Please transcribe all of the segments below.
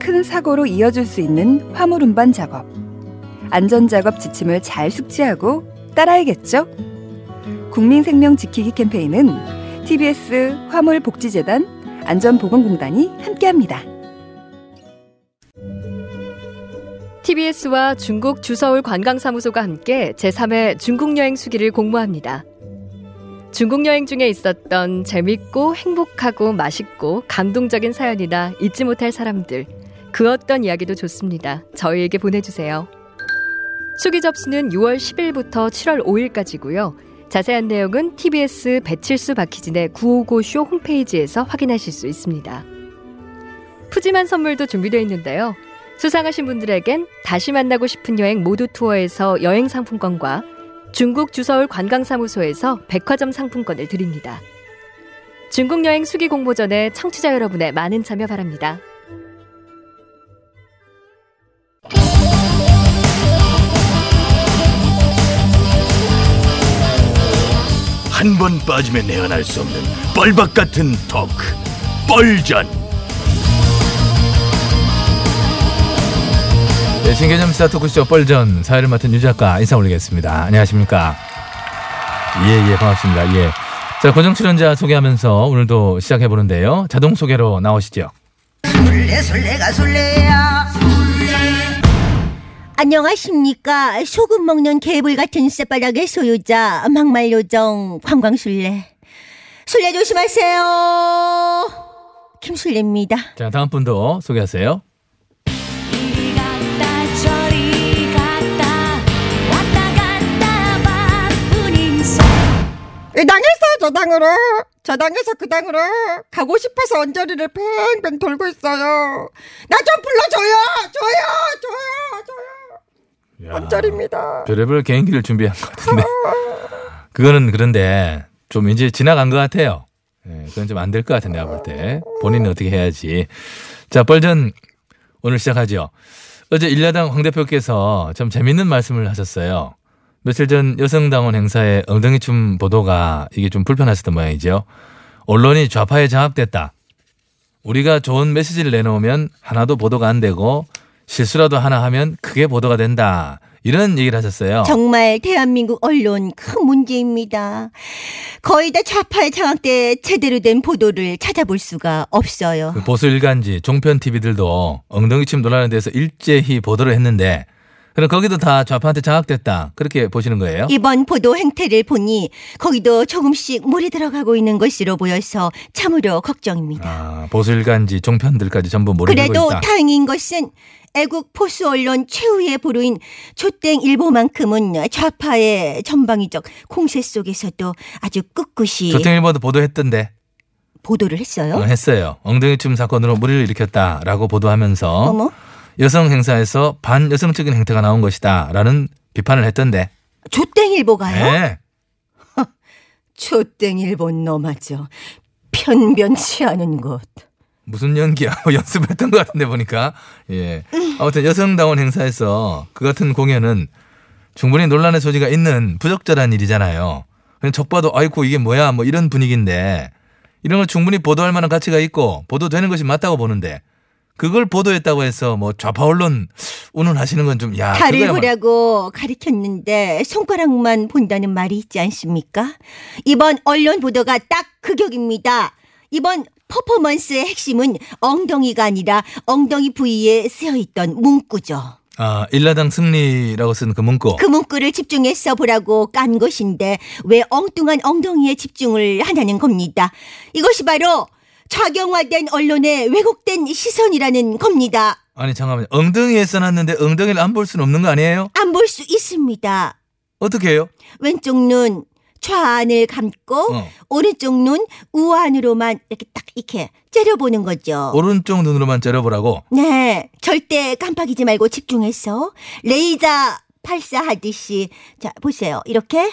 큰 사고로 이어질 수 있는 화물 운반 작업. 안전작업 지침을 잘 숙지하고 따라야겠죠. 국민생명 지키기 캠페인은 TBS 화물복지재단 안전보건공단이 함께합니다. TBS와 중국 주서울 관광사무소가 함께 제3회 중국여행 수기를 공모합니다. 중국여행 중에 있었던 재밌고 행복하고 맛있고 감동적인 사연이나 잊지 못할 사람들, 그 어떤 이야기도 좋습니다. 저희에게 보내주세요. 수기 접수는 6월 10일부터 7월 5일까지고요. 자세한 내용은 TBS 배칠수 박희진의 955쇼 홈페이지에서 확인하실 수 있습니다. 푸짐한 선물도 준비되어 있는데요. 수상하신 분들에겐 다시 만나고 싶은 여행 모두 투어에서 여행 상품권과 중국 주서울 관광사무소에서 백화점 상품권을 드립니다. 중국 여행 수기 공모 전에 청취자 여러분의 많은 참여 바랍니다. 한 번 빠지면 내안할 수 없는 뻘박 같은 토크, 뻘전. 네, 신개념 시사 토크쇼 뻘전, 사회를 맡은 유 작가 인사 올리겠습니다. 안녕하십니까? 예, 반갑습니다. 예. 자, 고정 출연자 소개하면서 오늘도 시작해 보는데요. 자동 소개로 나오시죠. 안녕하십니까. 소금 먹는 개불 같은 새바닥의 소유자 막말 요정 관광술래. 술래 조심하세요. 김술래입니다. 자, 다음 분도 소개하세요. 이리 갔다 저리 갔다 왔다 갔다 바쁜 인생. 이 당에서 저 당으로, 저 당에서 그 당으로 가고 싶어서 언저리를 뱅뱅 돌고 있어요. 나 좀 불러줘요. 줘요. 언저리입니다. 별의별 개인기를 준비한 것 같은데. 그거는 그런데 좀 이제 지나간 것 같아요. 네, 그건 좀 안 될 것 같은데, 내가 볼 때. 본인은 어떻게 해야지. 자, 뻘전 오늘 시작하죠. 어제 일야당 황 대표께서 참 재밌는 말씀을 하셨어요. 며칠 전 여성당원 행사에 엉덩이춤 보도가 이게 좀 불편하셨던 모양이죠. 언론이 좌파에 장악됐다. 우리가 좋은 메시지를 내놓으면 하나도 보도가 안 되고 실수라도 하나 하면 크게 보도가 된다. 이런 얘기를 하셨어요. 정말 대한민국 언론 큰 문제입니다. 거의 다 좌파의 장악 때 제대로 된 보도를 찾아볼 수가 없어요. 그 보수 일간지, 종편 TV들도 엉덩이춤 논란에 대해서 일제히 보도를 했는데 그럼 거기도 다 좌파한테 장악됐다. 그렇게 보시는 거예요? 이번 보도 행태를 보니 거기도 조금씩 물이 들어가고 있는 것으로 보여서 참으로 걱정입니다. 아, 보수 일간지, 종편들까지 전부 물이 들고 있다. 그래도 다행인 것은 애국 포수 언론 최후의 보루인 조땡 일보만큼은 좌파의 전방위적 공세 속에서도 아주 꿋꿋이. 조땡 일보도 보도했던데. 보도를 했어요? 했어요. 엉덩이춤 사건으로 물을 일으켰다라고 보도하면서 어머? 여성 행사에서 반여성적인 행태가 나온 것이다 라는 비판을 했던데. 조땡일보가요? 네. 조땡일보 놈아죠. 변변치 않은 것. 무슨 연기야? 연습했던 것 같은데 보니까. 예. 아무튼 여성다운 행사에서 그 같은 공연은 충분히 논란의 소지가 있는 부적절한 일이잖아요. 그냥 적 봐도 아이고 이게 뭐야 뭐 이런 분위기인데 이런 걸 충분히 보도할 만한 가치가 있고 보도되는 것이 맞다고 보는데 그걸 보도했다고 해서 뭐 좌파 언론 운운하시는 건 좀 야. 다를 보라고 가리켰는데 손가락만 본다는 말이 있지 않습니까? 이번 언론 보도가 딱 그 격입니다. 이번 퍼포먼스의 핵심은 엉덩이가 아니라 엉덩이 부위에 쓰여있던 문구죠. 아, 일라당 승리라고 쓴 그 문구. 그 문구를 집중해서 보라고 깐 것인데 왜 엉뚱한 엉덩이에 집중을 하냐는 겁니다. 이것이 바로 좌경화된 언론의 왜곡된 시선이라는 겁니다. 아니 잠깐만요. 엉덩이에 써놨는데 엉덩이를 안 볼 수는 없는 거 아니에요? 안 볼 수 있습니다. 어떻게 해요? 왼쪽 눈 좌안을 감고 오른쪽 눈 우안으로만 이렇게 딱 이렇게 째려보는 거죠. 오른쪽 눈으로만 째려보라고? 네. 절대 깜빡이지 말고 집중해서 레이저 발사하듯이 자 보세요. 이렇게.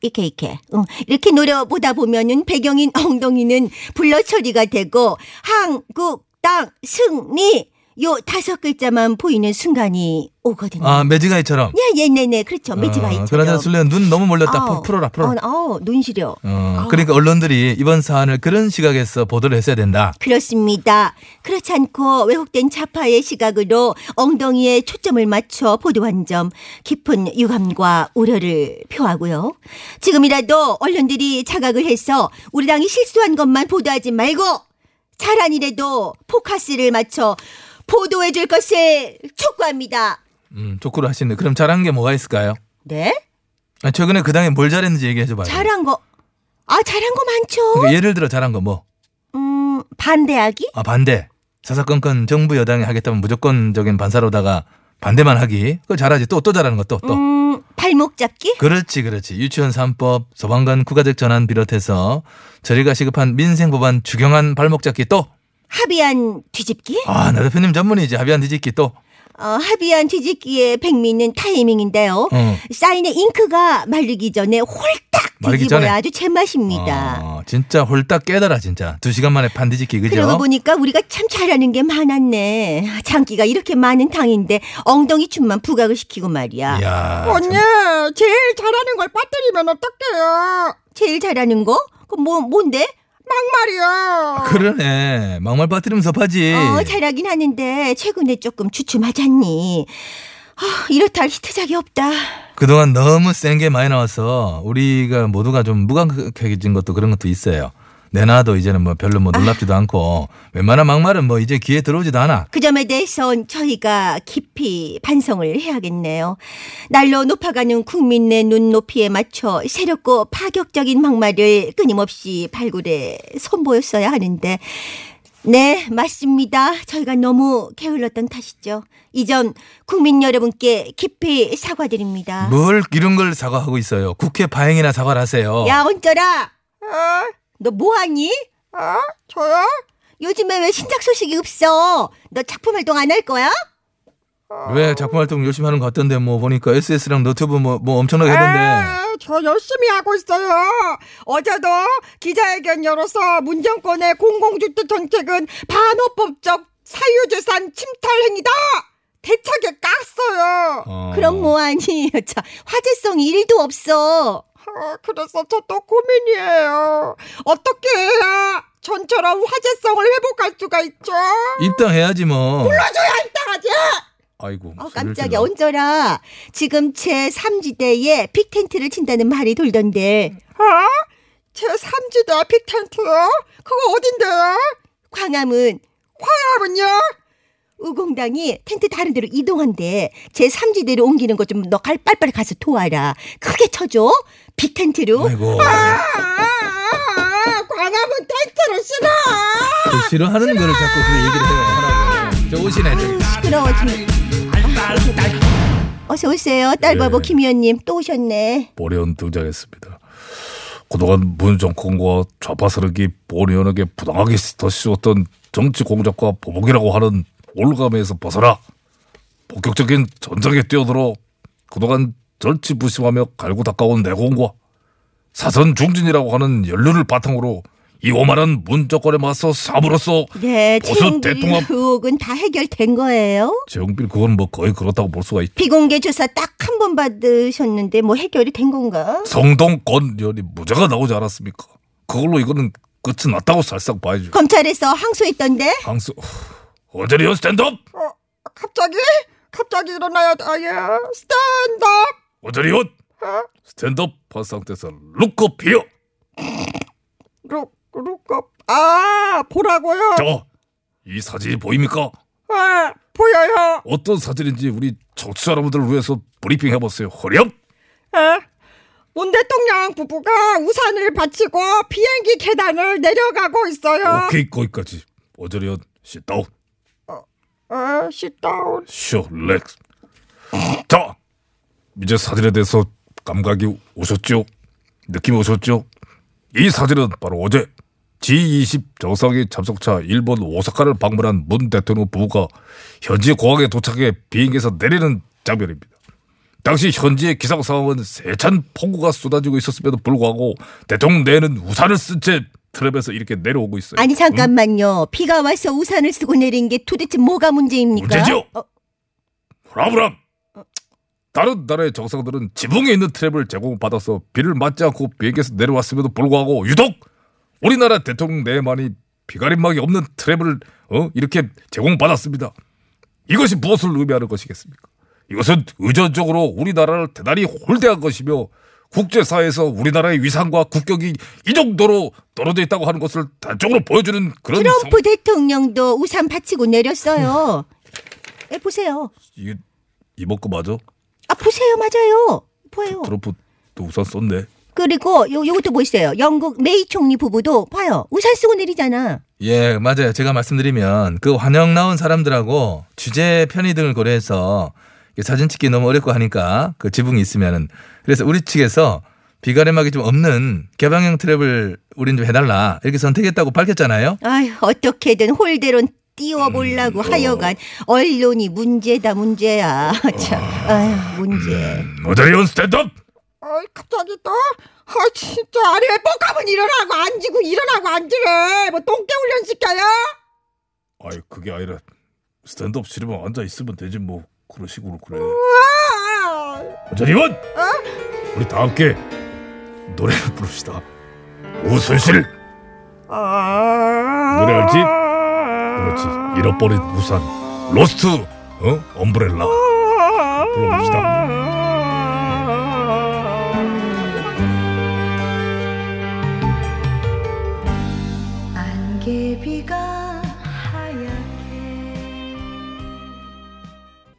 이렇게 노려보다 보면은 배경인 엉덩이는 블러 처리가 되고 한국 땅 승리 요 5글자만 보이는 순간이 오거든요. 아, 매직아이처럼. 네. 그렇죠. 매직아이처럼. 그러나 술래는 눈 너무 몰렸다. 풀어라. 눈 시려. 그러니까 언론들이 이번 사안을 그런 시각에서 보도를 했어야 된다. 그렇습니다. 그렇지 않고 왜곡된 좌파의 시각으로 엉덩이에 초점을 맞춰 보도한 점 깊은 유감과 우려를 표하고요. 지금이라도 언론들이 자각을 해서 우리 당이 실수한 것만 보도하지 말고 잘한 일에도 포커스를 맞춰 보도해 줄 것을 촉구합니다. 촉구를 하시는데 그럼 잘한 게 뭐가 있을까요? 네? 아니, 최근에 그 당에 뭘 잘했는지 얘기해 줘봐요. 잘한 거 많죠. 그러니까 예를 들어 잘한 거 뭐? 반대하기? 아 반대. 사사건건 정부 여당이 하겠다면 무조건적인 반사로다가 반대만 하기. 그거 잘하지. 또 잘하는 거 또. 발목 잡기? 그렇지. 유치원 3법, 소방관 국가적 전환 비롯해서 저리가 시급한 민생 법안 주경한 발목 잡기 또. 합의안 뒤집기? 아, 나 대표님 전문이지. 합의안 뒤집기 또. 합의안 뒤집기의 백미는 타이밍인데요. 사인의 잉크가 마르기 전에 홀딱 뒤집어야 아주 제맛입니다. 진짜 홀딱 깨달아 진짜. 2시간 만에 반 뒤집기 그죠? 그러고 보니까 우리가 참 잘하는 게 많았네. 장기가 이렇게 많은 당인데 엉덩이 춤만 부각을 시키고 말이야. 이야, 언니 참... 제일 잘하는 걸 빠뜨리면 어떡해요. 제일 잘하는 거? 그럼 뭔데? 막말이야. 그러네. 막말 빠뜨리면 섭하지. 잘하긴 하는데 최근에 조금 주춤하지 않니? 이렇다 할 히트작이 없다. 그동안 너무 센 게 많이 나와서 우리가 모두가 좀 무감각해진 것도 그런 것도 있어요. 내놔도 이제는 뭐 별로 뭐 놀랍지도 않고 웬만한 막말은 뭐 이제 귀에 들어오지도 않아. 그 점에 대해선 저희가 깊이 반성을 해야겠네요. 날로 높아가는 국민의 눈높이에 맞춰 새롭고 파격적인 막말을 끊임없이 발굴해 선보였어야 하는데 네 맞습니다. 저희가 너무 게을렀던 탓이죠. 이 점 국민 여러분께 깊이 사과드립니다. 뭘 이런 걸 사과하고 있어요. 국회 파행이나 사과를 하세요. 야 언쩌라. 너 뭐하니? 저요? 요즘에 왜 신작 소식이 없어? 너 작품 활동 안 할 거야? 왜 작품 활동 열심히 하는 것 같던데 뭐 보니까 SS랑 너튜브 뭐 엄청나게 하던데. 저 열심히 하고 있어요. 어제도 기자회견 열어서 문정권의 공공주택 정책은 반헌법적 사유재산 침탈 행위다. 대차게 깠어요. 그럼 뭐하니? 화제성이 1도 없어. 그래서 저 또 고민이에요. 어떻게 해야 전처럼 화제성을 회복할 수가 있죠? 입당해야지 뭐. 불러줘야 입당하지. 아이고. 깜짝이야. 언저라. 지금 제3지대에 빅텐트를 친다는 말이 돌던데. 제3지대 빅텐트요? 그거 어딘데요? 광화문요? 우공당이 텐트 다른 데로 이동한대. 제3지대로 옮기는 거 좀 너 빨리 가서 도와라. 크게 쳐줘. 빅텐트로. 아이고. 광화문 텐트를 싫어. 그 싫어하는 거를 자꾸 그 얘기를 해요. 하라고. 저 오시네. 시끄러워. 어서 오세요. 딸바보 네. 김의원님 또 오셨네. 보리언 등장했습니다. 그동안 문정권과 좌파 세력이 보리언에게 부당하게 더 씌웠던 정치 공작과 보복이라고 하는 올가매에서 벗어나 본격적인 전장에 뛰어들어 그동안 절치부심하며 갈고 닦아온 내공과 사선 중진이라고 하는 연륜을 바탕으로 이 오만한 문적거래 맞서 사물로서 네, 보수 대통합 의혹은 다 해결된 거예요? 채용필 그건 뭐 거의 그렇다고 볼 수가 있죠. 비공개 조사 딱 한 번 받으셨는데 뭐 해결이 된 건가? 성동권 연이 무죄가 나오지 않았습니까? 그걸로 이거는 끝이 났다고 살짝 봐야죠. 검찰에서 항소했던데? 항소... 어제는 스탠드업! 갑자기 일어나요. 아예 스탠드업! 어제는 스탠드업 한 상태에서 룩업 히어! 룩업... 아 보라고요? 저, 이 사진이 보입니까? 아 보여요. 어떤 사진인지 우리 청취자 여러분들을 위해서 브리핑 해보세요. 허렴! 아, 문 대통령 부부가 우산을 받치고 비행기 계단을 내려가고 있어요. 오케이 거기까지. 어제는 씻다운. 씻다운. 슈렉스. 자, 이제 사진에 대해서 감각이 오셨죠? 느낌이 오셨죠? 이 사진은 바로 어제 G20 정상회의 참석차 일본 오사카를 방문한 문 대통령 부부가 현지 공항에 도착해 비행기에서 내리는 장면입니다. 당시 현지의 기상 상황은 세찬 폭우가 쏟아지고 있었음에도 불구하고 대통령 내에는 우산을 쓴 채 트랩에서 이렇게 내려오고 있어요. 아니 잠깐만요. 비가 와서 우산을 쓰고 내린 게 도대체 뭐가 문제입니까? 문제죠. 호라브람. 다른 나라의 정상들은 지붕에 있는 트랩을 제공받아서 비를 맞지 않고 비행기에서 내려왔음에도 불구하고 유독 우리나라 대통령 내만이 비가림막이 없는 트랩을 이렇게 제공받았습니다. 이것이 무엇을 의미하는 것이겠습니까? 이것은 의존적으로 우리나라를 대단히 홀대한 것이며 국제사회에서 우리나라의 위상과 국격이 이 정도로 떨어져 있다고 하는 것을 단적으로 보여주는 그런... 트럼프 대통령도 우산 받치고 내렸어요. 보세요. 이번 거 맞아? 아 보세요. 맞아요. 보여요. 트럼프도 우산 썼네. 그리고 요것도 보이세요. 영국 메이 총리 부부도 봐요. 우산 쓰고 내리잖아. 예 맞아요. 제가 말씀드리면 그 환영 나온 사람들하고 주제 편의 등을 고려해서 사진 찍기 너무 어렵고 하니까 그 지붕이 있으면은 그래서 우리 측에서 비가림막이 좀 없는 개방형 트랩을 우린 좀 해달라 이렇게 선택했다고 밝혔잖아요. 아유 어떻게든 홀대론 띄워보려고 하여간 언론이 문제다 문제야. 참 아유 문제. 모델리온 스탠드업. 아이 갑자기 또? 아 진짜 아니 왜 뻑하면 일어나고 앉고 일어나고 앉으래. 뭐 똥개 훈련 시켜요? 아이 그게 아니라 스탠드업 싫으면 앉아 있으면 되지 뭐 그런 식으로 그래. 모델리온. 우리 다 함께 노래를 부릅시다. 우순실. 노래 알지? 그렇지. 잃어버린 우산. 로스트. 엄브렐라. 불러봅시다.